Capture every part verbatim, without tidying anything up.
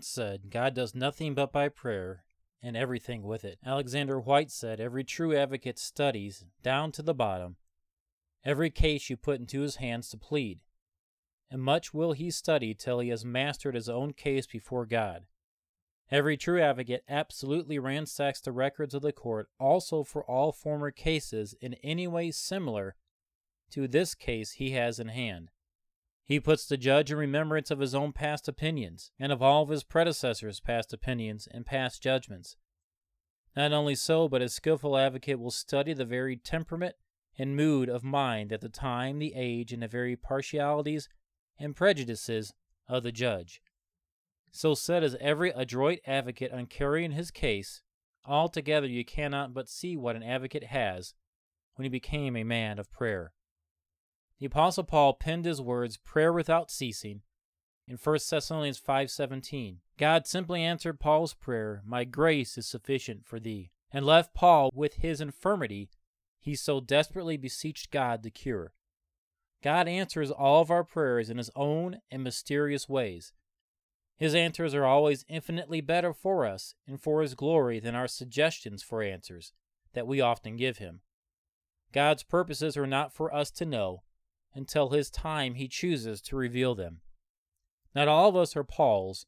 once said, God does nothing but by prayer, and everything with it. Alexander White said, every true advocate studies, down to the bottom, every case you put into his hands to plead, and much will he study till he has mastered his own case before God. Every true advocate absolutely ransacks the records of the court also for all former cases in any way similar to this case he has in hand. He puts the judge in remembrance of his own past opinions, and of all of his predecessors' past opinions and past judgments. Not only so, but a skillful advocate will study the varied temperament and mood of mind at the time, the age, and the varied partialities and prejudices of the judge. So set is every adroit advocate on carrying his case. Altogether you cannot but see what an advocate has when he became a man of prayer. The Apostle Paul penned his words, prayer without ceasing, in First Thessalonians five seventeen. God simply answered Paul's prayer, my grace is sufficient for thee, and left Paul with his infirmity he so desperately beseeched God to cure. God answers all of our prayers in his own and mysterious ways. His answers are always infinitely better for us and for his glory than our suggestions for answers that we often give him. God's purposes are not for us to know until his time he chooses to reveal them. Not all of us are Paul's,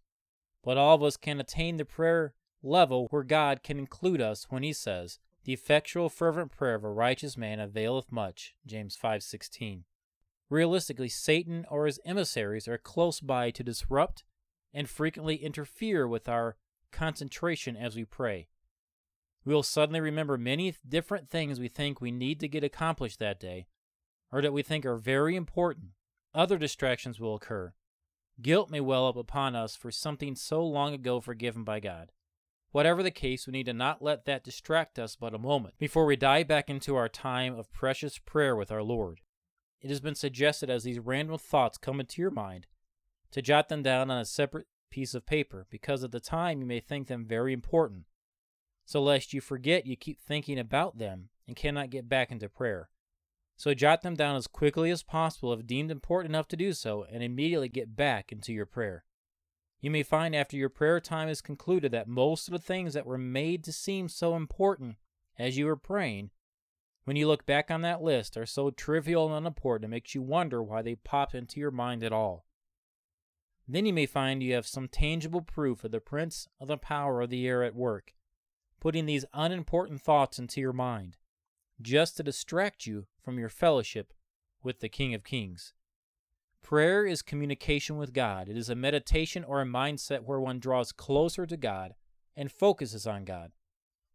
but all of us can attain the prayer level where God can include us when he says, the effectual fervent prayer of a righteous man availeth much, James five sixteen. Realistically, Satan or his emissaries are close by to disrupt and frequently interfere with our concentration as we pray. We will suddenly remember many different things we think we need to get accomplished that day, or that we think are very important. Other distractions will occur. Guilt may well up upon us for something so long ago forgiven by God. Whatever the case, we need to not let that distract us but a moment before we dive back into our time of precious prayer with our Lord. It has been suggested as these random thoughts come into your mind to jot them down on a separate piece of paper, because at the time you may think them very important. So lest you forget, you keep thinking about them and cannot get back into prayer. So jot them down as quickly as possible if deemed important enough to do so, and immediately get back into your prayer. You may find after your prayer time is concluded that most of the things that were made to seem so important as you were praying, when you look back on that list, are so trivial and unimportant it makes you wonder why they popped into your mind at all. Then you may find you have some tangible proof of the prince of the power of the air at work, putting these unimportant thoughts into your mind, just to distract you from your fellowship with the King of Kings. Prayer is communication with God. It is a meditation or a mindset where one draws closer to God and focuses on God,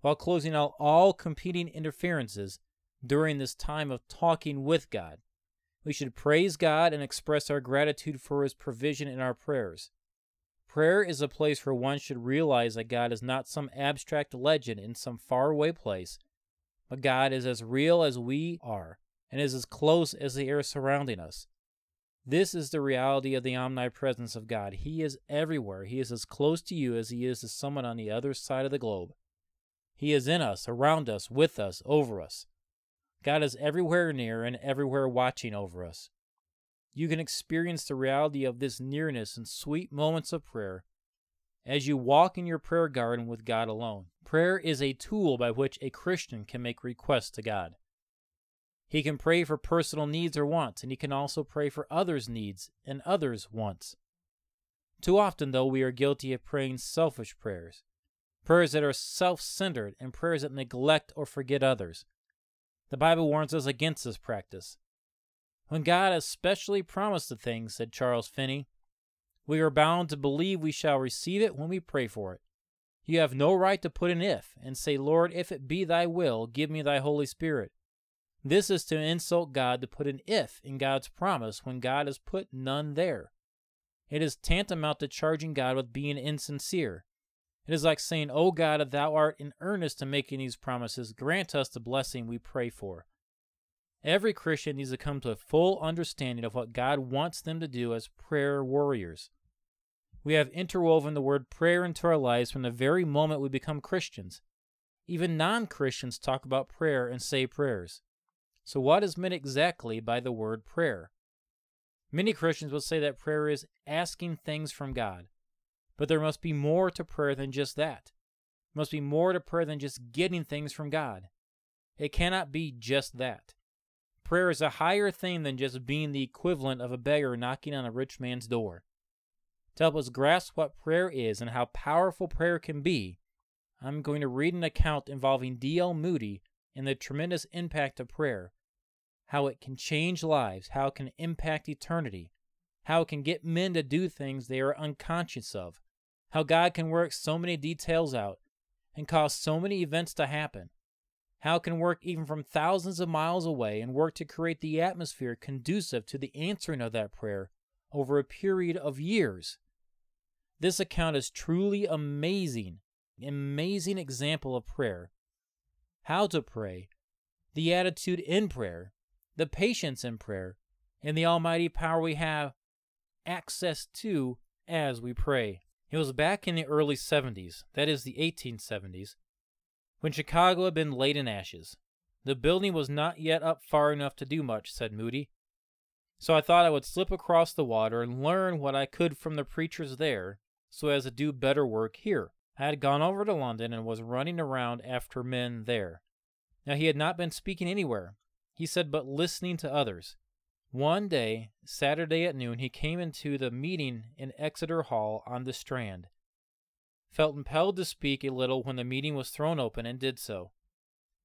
while closing out all competing interferences during this time of talking with God. We should praise God and express our gratitude for his provision in our prayers. Prayer is a place where one should realize that God is not some abstract legend in some faraway place, but God is as real as we are, and is as close as the air surrounding us. This is the reality of the omnipresence of God. He is everywhere. He is as close to you as he is to someone on the other side of the globe. He is in us, around us, with us, over us. God is everywhere near and everywhere watching over us. You can experience the reality of this nearness in sweet moments of prayer as you walk in your prayer garden with God alone. Prayer is a tool by which a Christian can make requests to God. He can pray for personal needs or wants, and he can also pray for others' needs and others' wants. Too often, though, we are guilty of praying selfish prayers, prayers that are self-centered and prayers that neglect or forget others. The Bible warns us against this practice. When God has specially promised a thing, said Charles Finney, we are bound to believe we shall receive it when we pray for it. You have no right to put an if and say, Lord, if it be thy will, give me thy Holy Spirit. This is to insult God to put an if in God's promise when God has put none there. It is tantamount to charging God with being insincere. It is like saying, O God, if thou art in earnest in making these promises, grant us the blessing we pray for. Every Christian needs to come to a full understanding of what God wants them to do as prayer warriors. We have interwoven the word prayer into our lives from the very moment we become Christians. Even non-Christians talk about prayer and say prayers. So what is meant exactly by the word prayer? Many Christians will say that prayer is asking things from God. But there must be more to prayer than just that. There must be more to prayer than just getting things from God. It cannot be just that. Prayer is a higher thing than just being the equivalent of a beggar knocking on a rich man's door. To help us grasp what prayer is and how powerful prayer can be, I'm going to read an account involving D L Moody and the tremendous impact of prayer, how it can change lives, how it can impact eternity, how it can get men to do things they are unconscious of, how God can work so many details out and cause so many events to happen. How it can work even from thousands of miles away and work to create the atmosphere conducive to the answering of that prayer over a period of years. This account is truly amazing, an amazing example of prayer. How to pray, the attitude in prayer, the patience in prayer, and the almighty power we have access to as we pray. It was back in the early seventies, that is the eighteen seventies, when Chicago had been laid in ashes. The building was not yet up far enough to do much, said Moody. So I thought I would slip across the water and learn what I could from the preachers there so as to do better work here. I had gone over to London and was running around after men there. Now he had not been speaking anywhere, he said, but listening to others. One day, Saturday at noon, he came into the meeting in Exeter Hall on the Strand. Felt impelled to speak a little when the meeting was thrown open, and did so.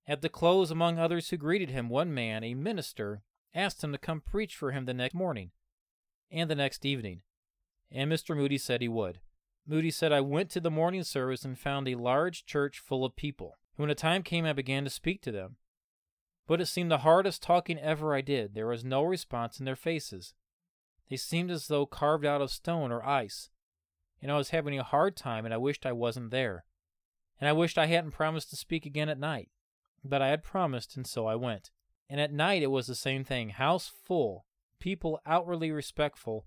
At the close, among others who greeted him, one man, a minister, asked him to come preach for him the next morning and the next evening, and Mister Moody said he would. Moody said, I went to the morning service and found a large church full of people. When the time came, I began to speak to them, but it seemed the hardest talking ever I did. There was no response in their faces. They seemed as though carved out of stone or ice. And I was having a hard time, and I wished I wasn't there. And I wished I hadn't promised to speak again at night. But I had promised, and so I went. And at night it was the same thing. House full, people outwardly respectful,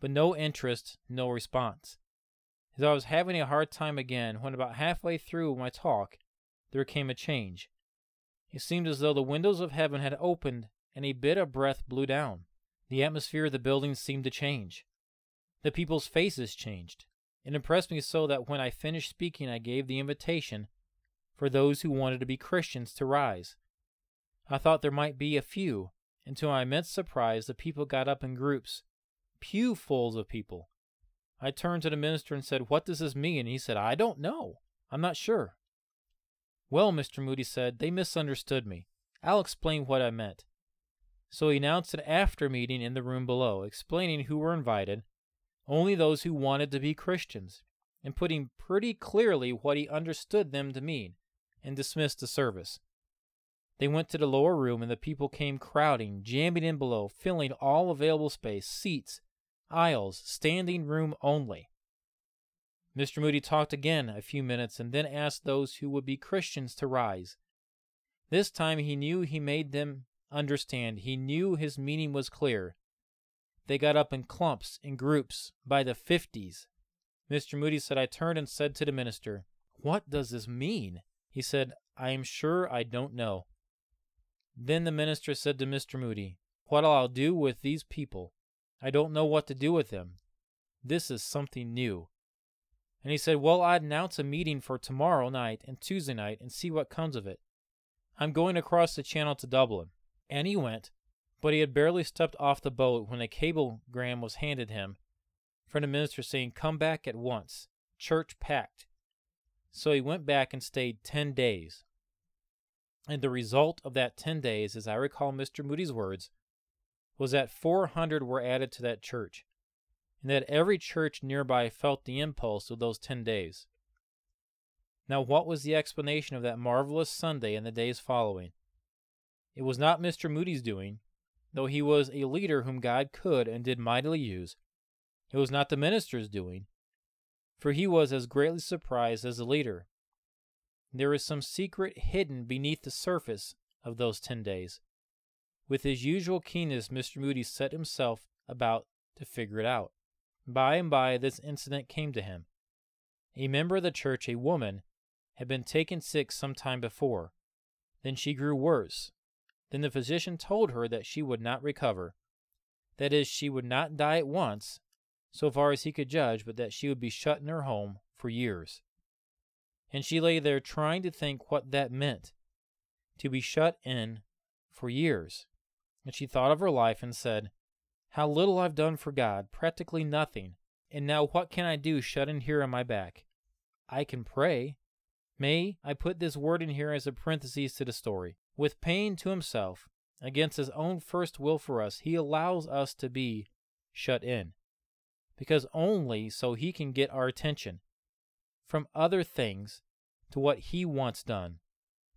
but no interest, no response. As I was having a hard time again, when about halfway through my talk, there came a change. It seemed as though the windows of heaven had opened, and a bit of breath blew down. The atmosphere of the building seemed to change. The people's faces changed. It impressed me so that when I finished speaking, I gave the invitation for those who wanted to be Christians to rise. I thought there might be a few, and to my immense surprise, the people got up in groups, pewfuls of people. I turned to the minister and said, What does this mean? And he said, I don't know. I'm not sure. Well, Mister Moody said, they misunderstood me. I'll explain what I meant. So he announced an after meeting in the room below, explaining who were invited, only those who wanted to be Christians, and putting pretty clearly what he understood them to mean, and dismissed the service. They went to the lower room, and the people came crowding, jamming in below, filling all available space, seats, aisles, standing room only. Mister Moody talked again a few minutes, and then asked those who would be Christians to rise. This time he knew he made them understand. He knew his meaning was clear. They got up in clumps, in groups, by the fifties. Mister Moody said, I turned and said to the minister, What does this mean? He said, I am sure I don't know. Then the minister said to Mister Moody, What I'll do with these people? I don't know what to do with them. This is something new. And he said, Well, I'd announce a meeting for tomorrow night and Tuesday night and see what comes of it. I'm going across the channel to Dublin. And he went. But he had barely stepped off the boat when a cablegram was handed him from the minister saying, Come back at once. Church packed. So he went back and stayed ten days. And the result of that ten days, as I recall Mister Moody's words, was that four hundred were added to that church, and that every church nearby felt the impulse of those ten days. Now, what was the explanation of that marvelous Sunday and the days following? It was not Mister Moody's doing, though he was a leader whom God could and did mightily use. It was not the minister's doing, for he was as greatly surprised as the leader. There is some secret hidden beneath the surface of those ten days. With his usual keenness, Mister Moody set himself about to figure it out. By and by, this incident came to him. A member of the church, a woman, had been taken sick some time before. Then she grew worse. Then the physician told her that she would not recover. That is, she would not die at once, so far as he could judge, but that she would be shut in her home for years. And she lay there trying to think what that meant, to be shut in for years. And she thought of her life and said, "How little I've done for God, practically nothing, and now what can I do shut in here on my back? I can pray." May I put this word in here as a parenthesis to the story. With pain to himself, against his own first will for us, he allows us to be shut in, because only so he can get our attention from other things to what he wants done,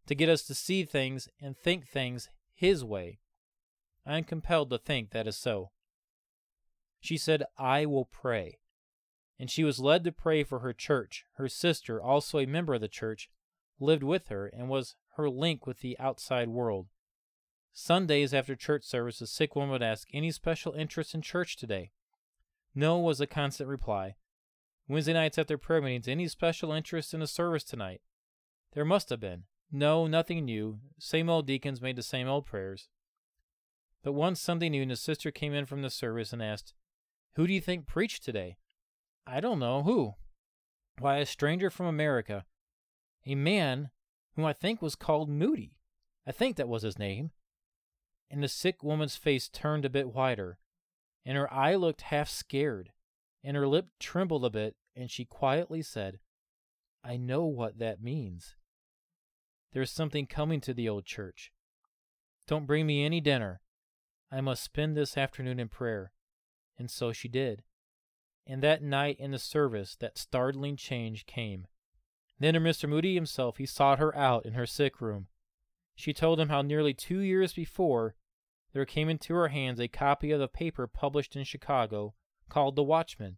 to get us to see things and think things his way. I am compelled to think that is so. She said, "I will pray." And she was led to pray for her church. Her sister, also a member of the church, lived with her and was her link with the outside world. Sundays after church service, a sick woman would ask, "Any special interest in church today?" "No," was the constant reply. Wednesday nights after prayer meetings, "Any special interest in the service tonight?" "There must have been." "No, nothing new. Same old deacons made the same old prayers." But one Sunday noon, a sister came in from the service and asked, "Who do you think preached today?" "I don't know who." "Why, a stranger from America, a man whom I think was called Moody. I think that was his name." And the sick woman's face turned a bit wider, and her eye looked half scared, and her lip trembled a bit, and she quietly said, "I know what that means. There's something coming to the old church. Don't bring me any dinner. I must spend this afternoon in prayer." And so she did. And that night in the service, that startling change came. Then to Mister Moody himself, he sought her out in her sick room. She told him how nearly two years before there came into her hands a copy of the paper published in Chicago called The Watchman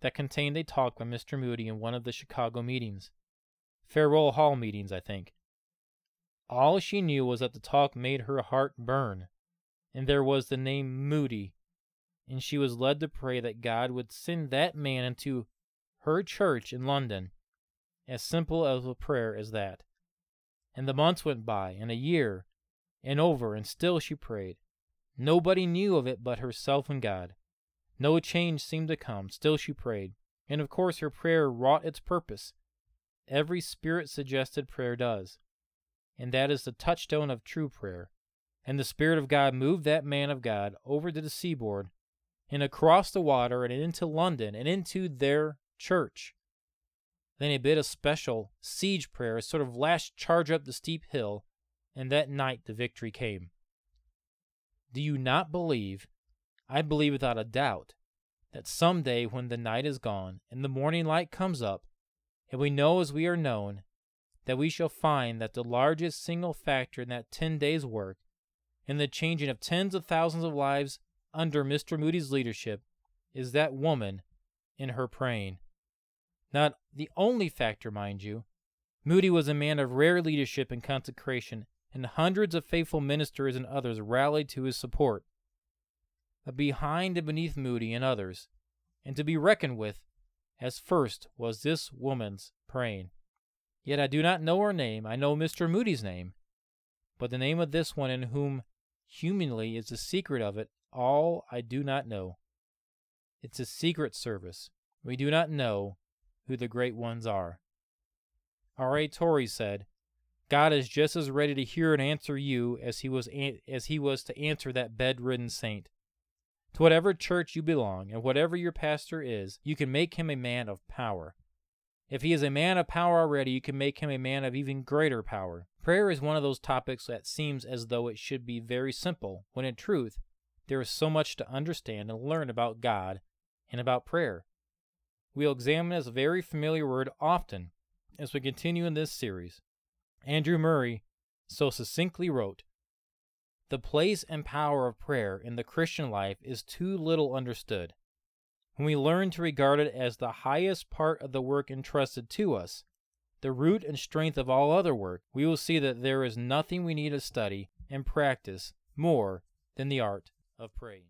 that contained a talk by Mister Moody in one of the Chicago meetings. Farrell Hall meetings, I think. All she knew was that the talk made her heart burn, and there was the name Moody, and she was led to pray that God would send that man into her church in London. As simple of a prayer as that. And the months went by, and a year, and over, and still she prayed. Nobody knew of it but herself and God. No change seemed to come, still she prayed. And of course her prayer wrought its purpose. Every Spirit-suggested prayer does. And that is the touchstone of true prayer. And the Spirit of God moved that man of God over to the seaboard, and across the water, and into London, and into their church. Then a bit of special siege prayer, a sort of last charge up the steep hill, and that night the victory came. Do you not believe, I believe without a doubt, that someday when the night is gone, and the morning light comes up, and we know as we are known, that we shall find that the largest single factor in that ten days' work, in the changing of tens of thousands of lives under Mister Moody's leadership, is that woman in her praying. Not the only factor, mind you. Moody was a man of rare leadership and consecration, and hundreds of faithful ministers and others rallied to his support. But behind and beneath Moody and others, and to be reckoned with, as first was this woman's praying. Yet I do not know her name, I know Mister Moody's name, but the name of this one in whom humanly is the secret of it, all I do not know. It's a secret service. We do not know who the great ones are. R A Torrey said, "God is just as ready to hear and answer you as he was an- as he was to answer that bedridden saint." To whatever church you belong and whatever your pastor is, you can make him a man of power. If he is a man of power already, you can make him a man of even greater power. Prayer is one of those topics that seems as though it should be very simple, when in truth, there is so much to understand and learn about God and about prayer. We'll examine this very familiar word often as we continue in this series. Andrew Murray so succinctly wrote, "The place and power of prayer in the Christian life is too little understood. When we learn to regard it as the highest part of the work entrusted to us, the root and strength of all other work, we will see that there is nothing we need to study and practice more than the art of praying."